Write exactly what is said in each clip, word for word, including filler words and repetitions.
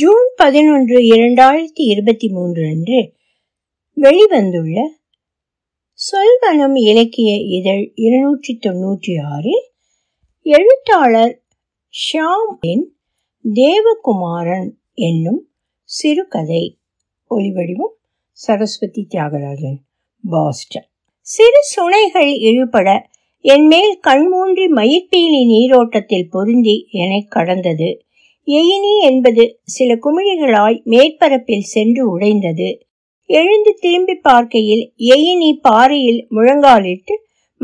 June பதினொன்று இரண்டாயிரத்தி இருபத்தி மூன்று அன்று வெளிவந்துள்ள சொல்வனம் இலக்கிய இதழ் இருநூற்றி தொன்னூற்றி ஆறில் எழுத்தாளர் ஷியாமின் தேவகுமாரன் என்னும் சிறுகதை. ஒளிவடிவம் சரஸ்வதி தியாகராஜன், பாஸ்டன். சிறு சுனைகள் இழுபட என் மேல் கண்மூன்றி மயிர்பீலி நீரோட்டத்தில் பொருந்தி என கடந்தது. எயினி என்பது சில குமிழிகளாய் மேற்பரப்பில் சென்று உடைந்தது. எழுந்து திரும்பி பார்க்கையில் எயினி பாறையில் முழங்காலிட்டு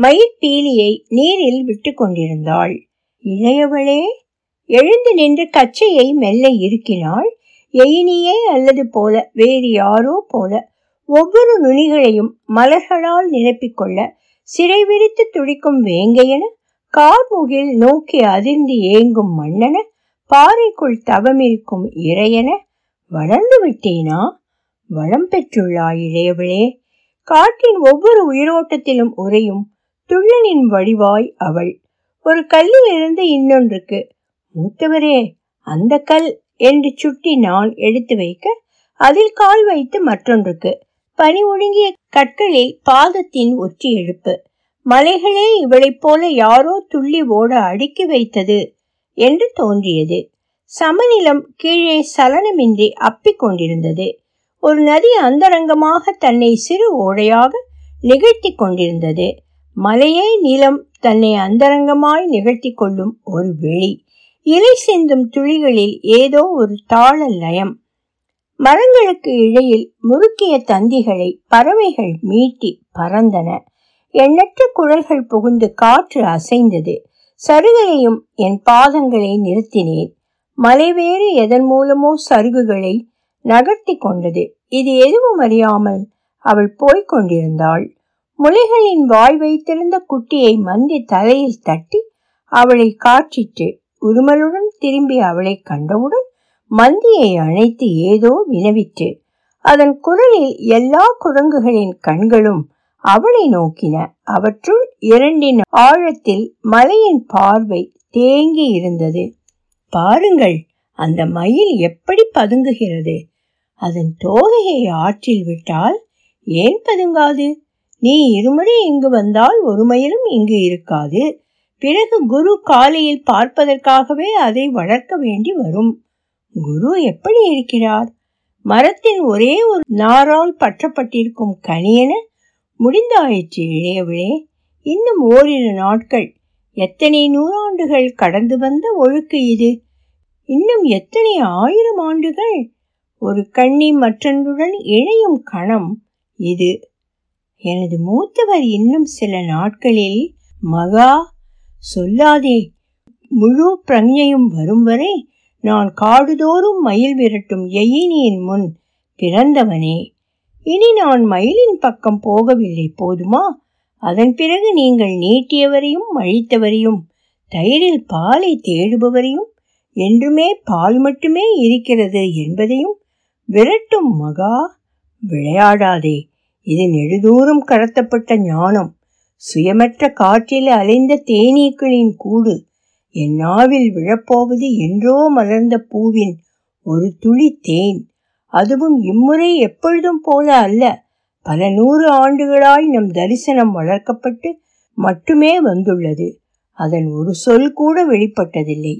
மயிர் பீலியை நீரில் விட்டு கொண்டிருந்தாள். இளையவளே எழுந்து நின்று கச்சையை மெல்ல இருக்கினாள். எயினியே அல்லது போல வேறு யாரோ போல ஒவ்வொரு நுனிகளையும் மலர்களால் நிரப்பிக்கொள்ள சிறை விரித்து துடிக்கும் வேங்கையென கார்முகில் நோக்கி அதிர்ந்து ஏங்கும் மன்னன பாறைக்குள் தவமிருக்கும் இறையென வளர்ந்து விட்டேனா, வளம் பெற்றுள்ளாய் இளையவளே. காற்றின் ஒவ்வொரு உயிரோட்டத்திலும் உறையும் துள்ளனின் வடிவாய் அவள். ஒரு கல்லில் இருந்து இன்னொன்றுக்கு, மூத்தவரே அந்த கல் என்று சுட்டி நான் எடுத்து வைக்க அதில் கால் வைத்து மற்றொன்றுக்கு, பனி ஒழுங்கிய கற்களில் பாதத்தின் ஒற்றி எழுப்பு. மலைகளே இவளைப் போல யாரோ துள்ளி ஓட அடுக்கி வைத்தது என்று தோன்றியது. சமநிலம் கீழே சலனமின்றி அப்பிக் கொண்டிருந்தது. ஒரு நதி அந்தரங்கமாக தன்னை சிறு ஓடையாக நிகழ்த்தி கொண்டிருந்தது. மலையே நிலம் தன்னை அந்தரங்கமாய் நிகழ்த்தி கொள்ளும் ஒரு வெளி. இலை சிந்தும் துளிகளில் ஏதோ ஒரு தாள லயம். மரங்களுக்கு இடையில் முறுக்கிய தந்திகளை பறவைகள் மீட்டி பறந்தன. எண்ணற்ற குழல்கள் புகுந்து காற்று அசைந்தது. சருகலையும் என் பாதங்களை நிறுத்தினேன். மலைவேறு எதன் மூலமோ சருகுகளை நகர்த்தி கொண்டது. இது எதுவும் அறியாமல் அவள் போய்கொண்டிருந்தாள். முளைகளின் வாய் வைத்திருந்த குட்டியை மந்தி தலையில் தட்டி அவளை காற்றிட்டு உருமலுடன் திரும்பி அவளை கண்டவுடன் மந்தியை அணைத்து ஏதோ வினவிட்டு அதன் குரலில் எல்லா குரங்குகளின் கண்களும் அவளை நோக்கின. அவற்றுள் இரண்டின் ஆழத்தில் மலையின் பார்வை தேங்கி இருந்தது. பாருங்கள், அந்த மயில் எப்படி பதுங்குகிறது. அதன் தோகையை ஆற்றில் விட்டால் ஏன் பதுங்காது? நீ இருமுறை இங்கு வந்தால் ஒரு மயிலும் இங்கு இருக்காது. பிறகு குரு காலையில் பார்ப்பதற்காகவே அதை வளர்க்க வேண்டி வரும். குரு எப்படி இருக்கிறார்? மரத்தின் ஒரே ஒரு நாரால் பற்றப்பட்டிருக்கும் கனியென முடிந்தாயிற்று இளையவளே. இன்னும் ஓரிரு நாட்கள். எத்தனை நூறாண்டுகள் கடந்து வந்த ஒழுக்கு இது. இன்னும் எத்தனை ஆயிரம் ஆண்டுகள். ஒரு கண்ணி மற்றொன்றுடன் இணையும் கணம் இது. எனது மூத்தவர் இன்னும் சில நாட்களில் மகா சொல்லாதே. முழு பிரஞையும் வரும் வரை நான் காடுதோறும் மயில் விரட்டும் எயினியின் முன் பிறந்தவனே. இனி நான் மயிலின் பக்கம் போகவில்லை, போதுமா? அதன் பிறகு நீங்கள் நீட்டியவரையும் மழித்தவரையும் தயிரில் பாலை தேடுபவரையும் என்றுமே பால் மட்டுமே இருக்கிறது என்பதையும் விரட்டும் மகா. விளையாடாதே. இது நெடுதூரம் கடத்தப்பட்ட ஞானம், சுயமற்ற காற்றில் அலைந்த தேனீக்களின் கூடு. என் நாவில் விழப்போவது என்றோ மலர்ந்த பூவின் ஒரு துளி தேன். அதுவும் இம்முறை எப்பொழுதும் போல அல்ல. பல நூறு ஆண்டுகளாய் நம் தரிசனம் வளர்க்கப்பட்டு மட்டுமே வந்துள்ளது. அதன் ஒரு சொல் கூட வெளிப்பட்டதில்லை.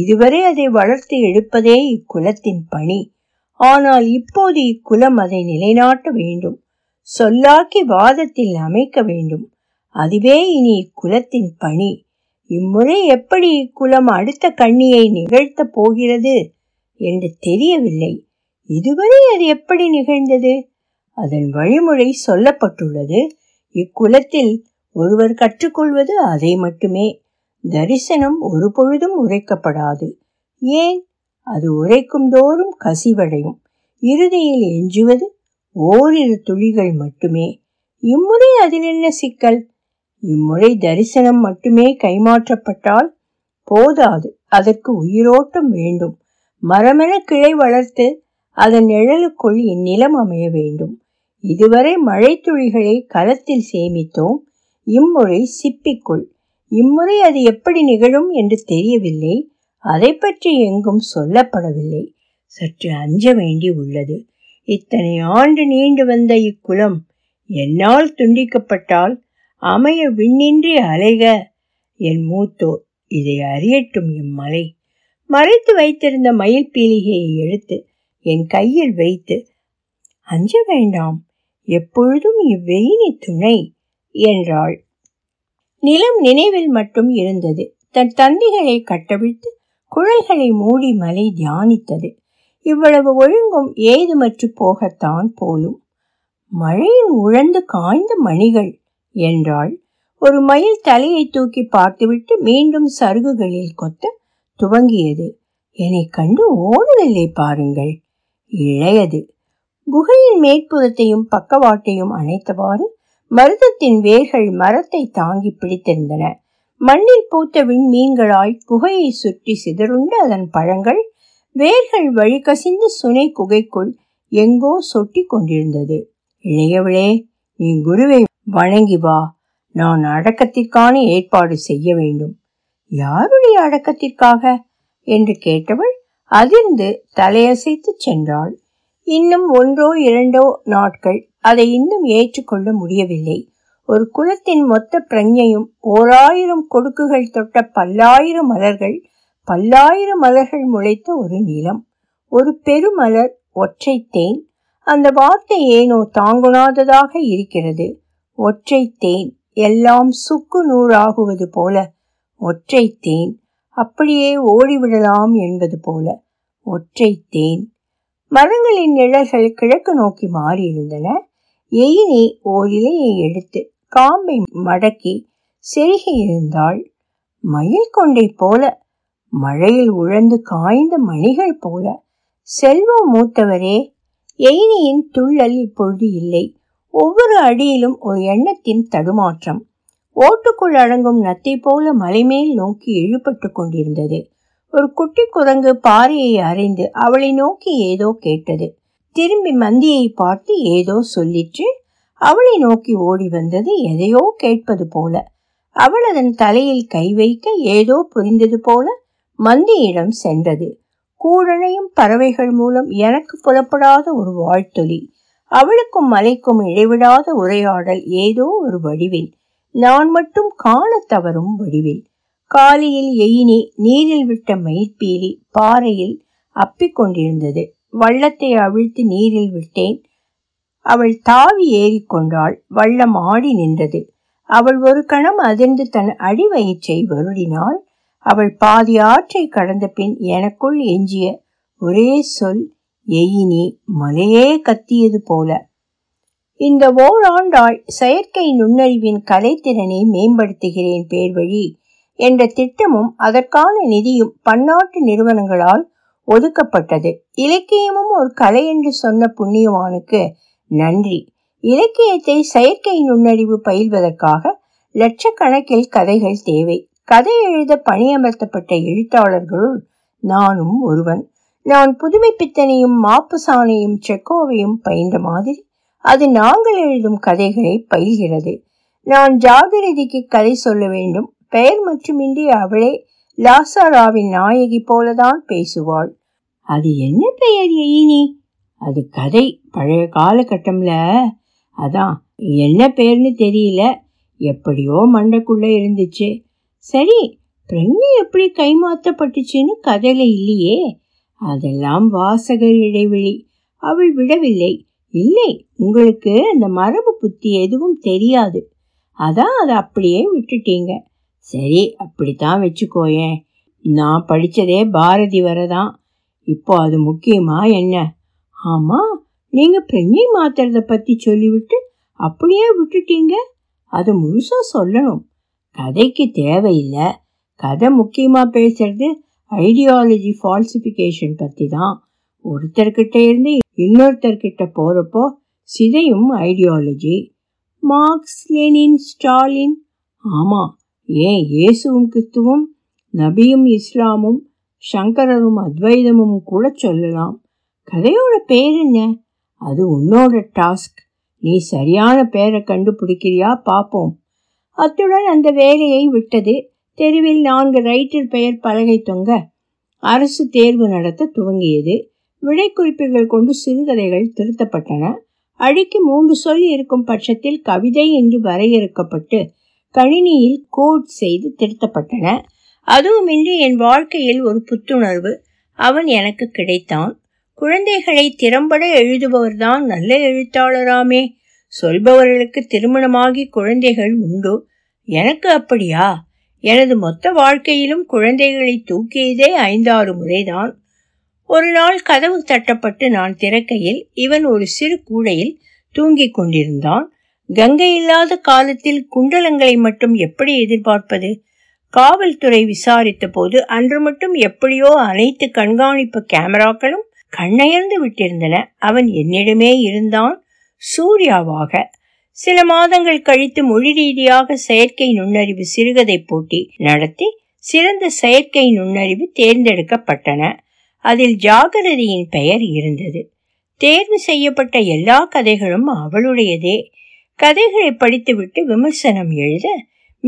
இதுவரை அதை வளர்த்து எடுப்பதே இக்குலத்தின் பணி. ஆனால் இப்போது இக்குலம் அதை நிலைநாட்ட வேண்டும், சொல்லாக்கி வாதத்தில் அமைக்க வேண்டும். அதுவே இனி இக்குலத்தின் பணி. இம்முறை எப்படி இக்குலம் அடுத்த கண்ணியை நிகழ்த்த போகிறது என்று தெரியவில்லை. இதுவரை அது எப்படி நிகழ்ந்தது? அதன் வழிமுறை சொல்லப்பட்டுள்ளது. இக்குலத்தில் ஒருவர் கற்றுக்கொள்வது அதை மட்டுமே. தரிசனம் ஒரு பொழுதும் உரைக்கப்படாது. ஏன்? அது உரைக்கும் தோறும் கசிவடையும். இறுதியில் எஞ்சுவது ஓரிரு துளிகள் மட்டுமே. இம்முறை அதில் என்ன சிக்கல்? இம்முறை தரிசனம் மட்டுமே கைமாற்றப்பட்டால் போதாது. அதற்கு உயிரோட்டம் வேண்டும். மரமென கிளை வளர்த்து அதன் நிழலுக்குள் இந்நிலம் அமைய வேண்டும். இதுவரை மழை துளிகளை களத்தில் சேமித்தோம், இம்முறை சிப்பிக்குள். இம்முறை அது எப்படி நிகழும் என்று தெரியவில்லை. அதை பற்றி எங்கும் சொல்லப்படவில்லை. சற்று அஞ்ச வேண்டி உள்ளது. இத்தனை ஆண்டு நீண்டு வந்த இக்குலம் என்னால் துண்டிக்கப்பட்டால் அமைய விண்ணின்றி அலைக என் மூத்தோர் இதை அறியட்டும். இம்மலை மறைத்து வைத்திருந்த மயில் பீலிகையை எடுத்து என் கையில் வைத்து, அஞ்ச வேண்டாம், எப்பொழுதும் இவ்வெயினி துணை என்றாள். நிலம் நினைவில் மட்டும் இருந்தது. தன் தந்திகளை கட்டவிழ்த்து குழல்களை மூடி மலை தியானித்தது. இவ்வளவு ஒழுங்கும் ஏதுமற்று போகத்தான் போலும். மழையின் உழந்து காய்ந்த மணிகள் என்றாள். ஒரு மயில் தலையை தூக்கி பார்த்துவிட்டு மீண்டும் சருகுகளில் கொத்த துவங்கியது. என்னை கண்டு ஓடுதலை பாருங்கள். இளையது குகையின் மேற்புறத்தையும் பக்கவாட்டையும் அணைத்தவாறு மருதத்தின் வேர்கள் மரத்தை தாங்கி பிடித்திருந்தன. மண்ணில் பூத்த விண்மீன்களாய் குகையை சுற்றி சிதறுண்டு அதன் பழங்கள் வேர்கள் வழி கசிந்து சுனை குகைக்குள் எங்கோ சொட்டி கொண்டிருந்தது. இளையவளே, நீ குருவை வணங்கி வா, நான் அடக்கத்திற்கான ஏற்பாடு செய்ய வேண்டும். யாருடைய அடக்கத்திற்காக என்று கேட்டவள் அதிர்ந்து தலையசைத்து சென்றாள். இன்னும் ஒன்றோ இரண்டோ நாட்கள், அதை இன்னும் ஏற்றுக்கொள்ள முடியவில்லை. ஒரு குலத்தின் மொத்த பிரஜையும் ஓராயிரம் கொடுக்குகள் தொட்ட பல்லாயிரம் மலர்கள், பல்லாயிரம் மலர்கள் முளைத்த ஒரு நிலம், ஒரு பெருமலர், ஒற்றை தேன். அந்த வார்த்தை ஏனோ தாங்குணாததாக இருக்கிறது. ஒற்றை தேன், எல்லாம் சுக்கு நூறாகுவது போல. ஒற்றை தேன், அப்படியே ஓடிவிடலாம் என்பது போல. ஒற்றை தேன். மரங்களின் நிழல்கள் கிழக்கு நோக்கி மாறியிருந்தன. எயினி ஓர் இலையை எடுத்து காம்பை மடக்கி செருகி இருந்தாள். மயில் கொண்டை போல, மழையில் உழந்து காய்ந்த மணிகள் போல. செல்வம் மூத்தவரே, எயினியின் துள்ளல் இப்பொழுது இல்லை. ஒவ்வொரு அடியிலும் ஒரு எண்ணத்தின் தடுமாற்றம். ஓட்டுக்குள் அடங்கும் நத்தை போல மலைமேல் நோக்கி இழுபட்டு கொண்டிருந்தது. ஒரு குட்டி குரங்கு பாறையை அறைந்து அவளை நோக்கி ஏதோ கேட்டது. திரும்பி மந்தியை பார்த்து ஏதோ சொல்லிற்று. அவளை நோக்கி ஓடி வந்தது, எதையோ கேட்பது போல. அவள் அதன் தலையில் கை வைக்க ஏதோ புரிந்தது போல மந்தியிடம் சென்றது. கூடனையும் பறவைகள் மூலம் எனக்கு புலப்படாத ஒரு வாழ்த்தொலி, அவளுக்கும் மலைக்கும் இடைவிடாத உரையாடல், ஏதோ ஒரு வடிவில், நான் மட்டும் காண தவறும் வடிவில். காலியில் எயினி நீரில் விட்ட மயிர்பீலி பாறையில் அப்பிக்கொண்டிருந்தது. வள்ளத்தை அவிழ்த்து நீரில் விட்டேன். அவள் தாவி ஏறிக்கொண்டாள். வள்ளம் ஆடி நின்றது. அவள் ஒரு கணம் அதிர்ந்து தன் அடிவயிற்றை வருடினாள். அவள் பாதி ஆற்றை கடந்த பின் எனக்குள் எஞ்சிய ஒரே சொல், எயினி மலையே கத்தியது போல. இந்த ஓராண்டாய் செயற்கை நுண்ணறிவின் கலைத்திறனை மேம்படுத்துகிறேன் பேர்வழி என்ற திட்டமும் அதற்கான நிதியும் பன்னாட்டு நிறுவனங்களால் ஒதுக்கப்பட்டது. இலக்கியமும் ஒரு கலை என்று சொன்ன புண்ணியவானுக்கு நன்றி. இலக்கியத்தை செயற்கை நுண்ணறிவு பயில்வதற்காக லட்சக்கணக்கில் கதைகள் தேவை. கதை எழுத பணியமர்த்தப்பட்ட எழுத்தாளர்களுள் நானும் ஒருவன். நான் புதுமை பித்தனையும் மாப்புசானையும் செக்கோவையும் பயின்ற மாதிரி அது நாங்கள் எழுதும் கதைகளை பயில்கிறது. நான் ஜாகிரதிக்கு கதை சொல்ல வேண்டும். பெயர் மட்டுமின்றி அவளே லாசாராவின் நாயகி போலதான் பேசுவாள். அது என்ன பெயர் எயினி? அது கதை, பழைய காலகட்டம்ல. அதான் என்ன பெயர்னு தெரியல, எப்படியோ மண்டைக்குள்ள இருந்துச்சு. சரி, பிரஞ்சை எப்படி கைமாற்றப்பட்டுச்சுன்னு கதையில இல்லையே. அதெல்லாம் வாசகர் இடைவெளி. அவள் விடவில்லை. இல்லை, உங்களுக்கு அந்த மரபு புத்தி எதுவும் தெரியாது, அதான் அதை அப்படியே விட்டுட்டீங்க. சரி, அப்படித்தான் வச்சுக்கோயேன். நான் படித்ததே பாரதி வரதான். இப்போ அது முக்கியமா என்ன? ஆமாம், நீங்கள் பிரஞ்சை மாத்துறத பற்றி சொல்லிவிட்டு அப்படியே விட்டுட்டீங்க. அதை முழுசாக சொல்லணும். கதைக்கு தேவையில்லை. கதை முக்கியமாக பேசுறது ஐடியாலஜி ஃபால்சிஃபிகேஷன் பற்றி தான். ஒருத்தர்கிட்ட இருந்து இன்னொருத்தர்கிட்ட போகிறப்போ சிதையும் ஐடியாலஜி. Marx, Lenin, Stalin. ஆமாம், ஏன் இயேசுவும் கிறிஸ்துவும் நபியும் இஸ்லாமும் சங்கரரும் அத்வைதமும் கூட சொல்லலாம். கதையோட பேர் என்ன? அது உன்னோட டாஸ்க். நீ சரியான பேரை கண்டுபிடிக்கிறியா பார்ப்போம். அத்துடன் அந்த வேலையை விட்டது. தெருவில் நான்கு ரைட்டர் பெயர் பலகை தொங்க அரசு தேர்வு நடத்த துவங்கியது. விடைக்குறிப்புகள் கொண்டு சிறுகதைகள் திருத்தப்பட்டன. அழிக்கு மூன்று சொல் இருக்கும் பட்சத்தில் கவிதை என்று வரையறுக்கப்பட்டு கணினியில் கோட் செய்து திருத்தப்பட்டன. அதுவுமின்றி என் வாழ்க்கையில் ஒரு புத்துணர்வு அவன் எனக்கு கிடைத்தான். குழந்தைகளை திறம்பட எழுதுபவர்தான் நல்ல எழுத்தாளராமே சொல்பவர்களுக்கு திருமணமாகி குழந்தைகள் உண்டு, எனக்கு அப்படியா? எனது மொத்த வாழ்க்கையிலும் குழந்தைகளை தூக்கியதே ஐந்தாறு முறைதான். ஒரு நாள் கதவு தட்டப்பட்டு நான் திறக்கையில் இவன் ஒரு சிறு கூடையில் தூங்கிக் கொண்டிருந்தான். கங்கை இல்லாத காலத்தில் குண்டலங்களை மட்டும் எப்படி எதிர்பார்ப்பது? காவல்துறை விசாரித்த போது அன்று மட்டும் எப்படியோ அனைத்து கண்காணிப்பு கேமராக்களும் கண்ணயர்ந்து விட்டிருந்தன. அவன் என்னிடமே இருந்தான், சூர்யாவாக. சில மாதங்கள் கழித்து மொழி ரீதியாக செயற்கை நுண்ணறிவு சிறுகதை போட்டி நடத்தி சிறந்த செயற்கை நுண்ணறிவு தேர்ந்தெடுக்கப்பட்டன. அதில் ஜாகிரதியின் பெயர் இருந்தது. தேர்வு செய்யப்பட்ட எல்லா கதைகளும் அவளுடையதே. கதைகளை படித்துவிட்டு விமர்சனம் எழுத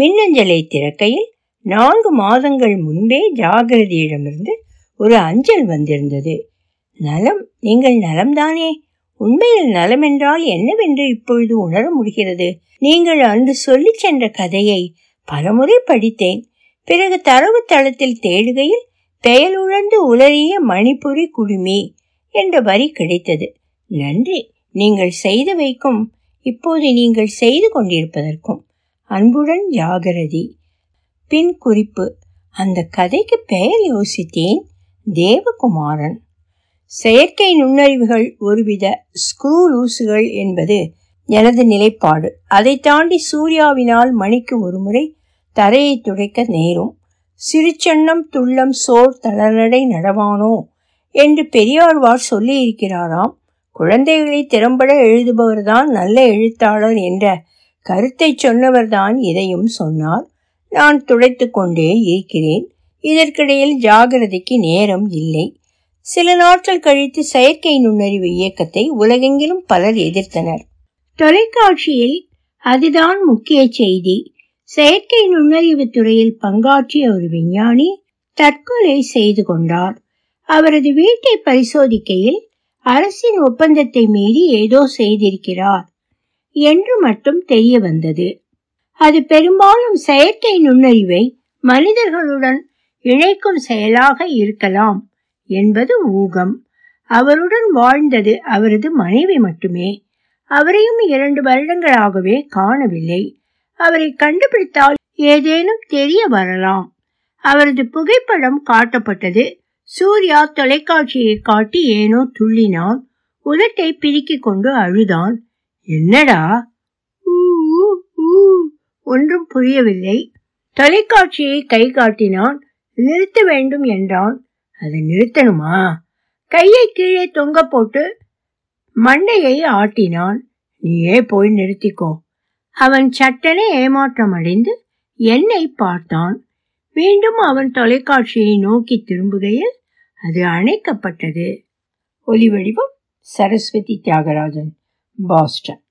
மின்னஞ்சலை திறக்கையில் நான்கு மாதங்கள் முன்பே ஜாகிரதியிடமிருந்து ஒரு அஞ்சல் வந்திருந்தது. நலம், நீங்கள் நலம்தானே? உண்மையில் நலம் என்றால் என்னவென்று இப்பொழுது உணர முடிகிறது. நீங்கள் அன்று சொல்லி சென்ற கதையை பலமுறை படித்தேன். பிறகு தரவு தளத்தில் தேடுகையில் பெயலுழந்து உலறிய மணிப்புரி குடுமி என்ற வரி கிடைத்தது. நன்றி, நீங்கள் செய்து வைக்கும் இப்போது நீங்கள் செய்து கொண்டிருப்பதற்கும். அன்புடன், ஜாகிரதி. பின் குறிப்பு: அந்த கதைக்கு பெயர் யோசித்தேன், தேவகுமாரன். செயற்கை நுண்ணறிவுகள் ஒருவித ஸ்க்ரூ லூசுகள் என்பது எனது நிலைப்பாடு. அதை தாண்டி சூர்யாவினால் மணிக்கு ஒரு முறை தரையை துடைக்க நேரும். சிறுச்சன்னம் துள்ளம் சோர் தளநடை நடவானோ என்று பெரியாழ்வார் சொல்லி இருக்கிறாராம். குழந்தைகளை திறம்பட எழுதுபவர்தான் நல்ல எழுத்தாளர் என்ற கருத்தை சொன்னவர்தான் இதையும் சொன்னார். நான் துடைத்து கொண்டே இருக்கிறேன். இதற்கிடையில் ஜாகிரதைக்கு நேரம் இல்லை. சில நாட்கள் கழித்து செயற்கை நுண்ணறிவு இயக்கத்தை உலகெங்கிலும் பலர் எதிர்த்தனர். தொலைக்காட்சியில் அதுதான் முக்கிய செய்தி. செயற்கை நுண்ணறிவு துறையில் பங்காற்றிய ஒரு விஞ்ஞானி தற்கொலை செய்து கொண்டார். அவரது வீட்டை பரிசோதிக்கையில் அரசின் ஒப்பந்தத்தை மீறி ஏதோ செய்திருக்கிறார் என்று மட்டும் தெரிய வந்தது. அது பெரும்பாலும் செயற்கை நுண்ணறிவை மனிதர்களுடன் இணைக்கும் செயலாக இருக்கலாம் என்பது ஊகம். அவருடன் வாழ்ந்தது அவரது மனைவி மட்டுமே. அவரையும் இரண்டு வருடங்களாகவே காணவில்லை. அவரை கண்டுபிடித்தால் ஏதேனும் தெரிய வரலாம். அவரது புகைப்படம் காட்டப்பட்டது. சூர்யா தொலைக்காட்சியை காட்டி ஏனோ துள்ளினான். உதட்டை பிரிக்கிக் கொண்டு அழுதான். என்னடா? ஒன்றும் புரியவில்லை. தொலைக்காட்சியை கை காட்டினான். நிறுத்த வேண்டும் என்றான். அதை நிறுத்தணுமா? கையை கீழே தொங்க போட்டு மண்டையை ஆட்டினான். நீயே போய் நிறுத்திக்கோ. அவன் சட்டனே ஏமாற்றம் அடைந்து என்னை பார்த்தான். மீண்டும் அவன் தொலைக்காட்சியை நோக்கி திரும்புகையில் அது அணைக்கப்பட்டது. ஒலிவடிவம்: சரஸ்வதி தியாகராஜன், பாஸ்டன்.